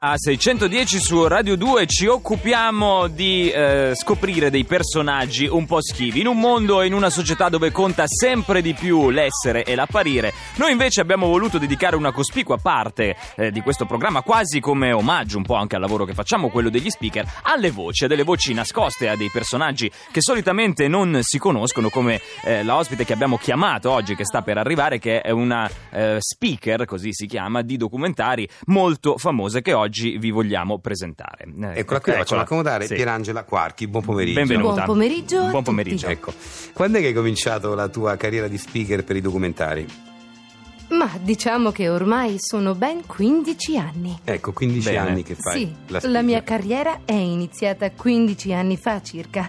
A 610 su Radio 2 ci occupiamo di scoprire dei personaggi un po' schivi. In un mondo e in una società dove conta sempre di più l'essere e l'apparire, noi invece abbiamo voluto dedicare una cospicua parte di questo programma, quasi come omaggio un po' anche al lavoro che facciamo, quello degli speaker, alle voci, a delle voci nascoste, a dei personaggi che solitamente non si conoscono, come la ospite che abbiamo chiamato oggi, che sta per arrivare, che è una speaker, così si chiama, di documentari molto famose che oggi vi vogliamo presentare. Eccola qui, facciamo accomodare. Sì. Pierangela Quarchi, buon pomeriggio. Benvenuta. Buon pomeriggio. Ecco, quando è che hai cominciato la tua carriera di speaker per i documentari? Ma diciamo che ormai sono ben 15 anni. Ecco, 15 Bene. Anni che fai sì, la speaker. La mia carriera è iniziata 15 anni fa circa.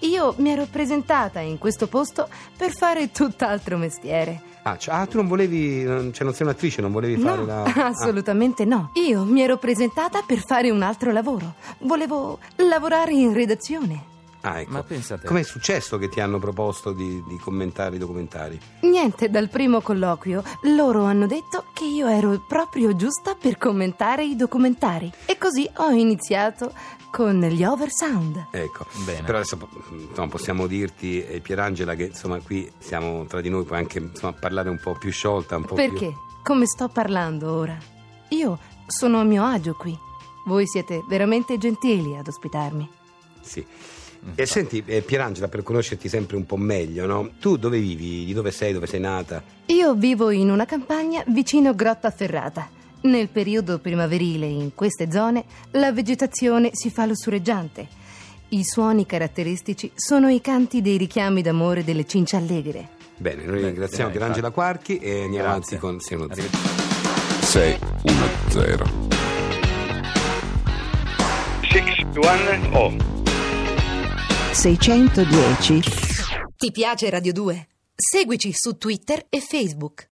Io mi ero presentata in questo posto per fare tutt'altro mestiere. Tu non volevi, cioè non sei un'attrice, non volevi fare Assolutamente no. Io mi ero presentata per fare un altro lavoro. Volevo lavorare in redazione. Ecco. Ma pensate, com'è successo che ti hanno proposto di commentare i documentari? Niente, dal primo colloquio loro hanno detto che io ero proprio giusta per commentare i documentari. E così ho iniziato con gli Oversound. Ecco, bene. Però adesso possiamo dirti, Pierangela, che insomma qui siamo tra di noi, puoi anche parlare un po' più sciolta, un po' Perché? Più... come sto parlando ora? Io sono a mio agio qui. Voi siete veramente gentili ad ospitarmi. Sì. Senti, Pierangela, per conoscerti sempre un po' meglio, no? Tu dove vivi? Di dove sei nata? Io vivo in una campagna vicino Grotta Ferrata. Nel periodo primaverile in queste zone la vegetazione si fa lussureggiante. I suoni caratteristici sono i canti dei richiami d'amore delle cinciallegre. Bene, noi ringraziamo Pierangela Quarchi e andiamo avanti con 610. 610 610. Ti piace Radio 2? Seguici su Twitter e Facebook.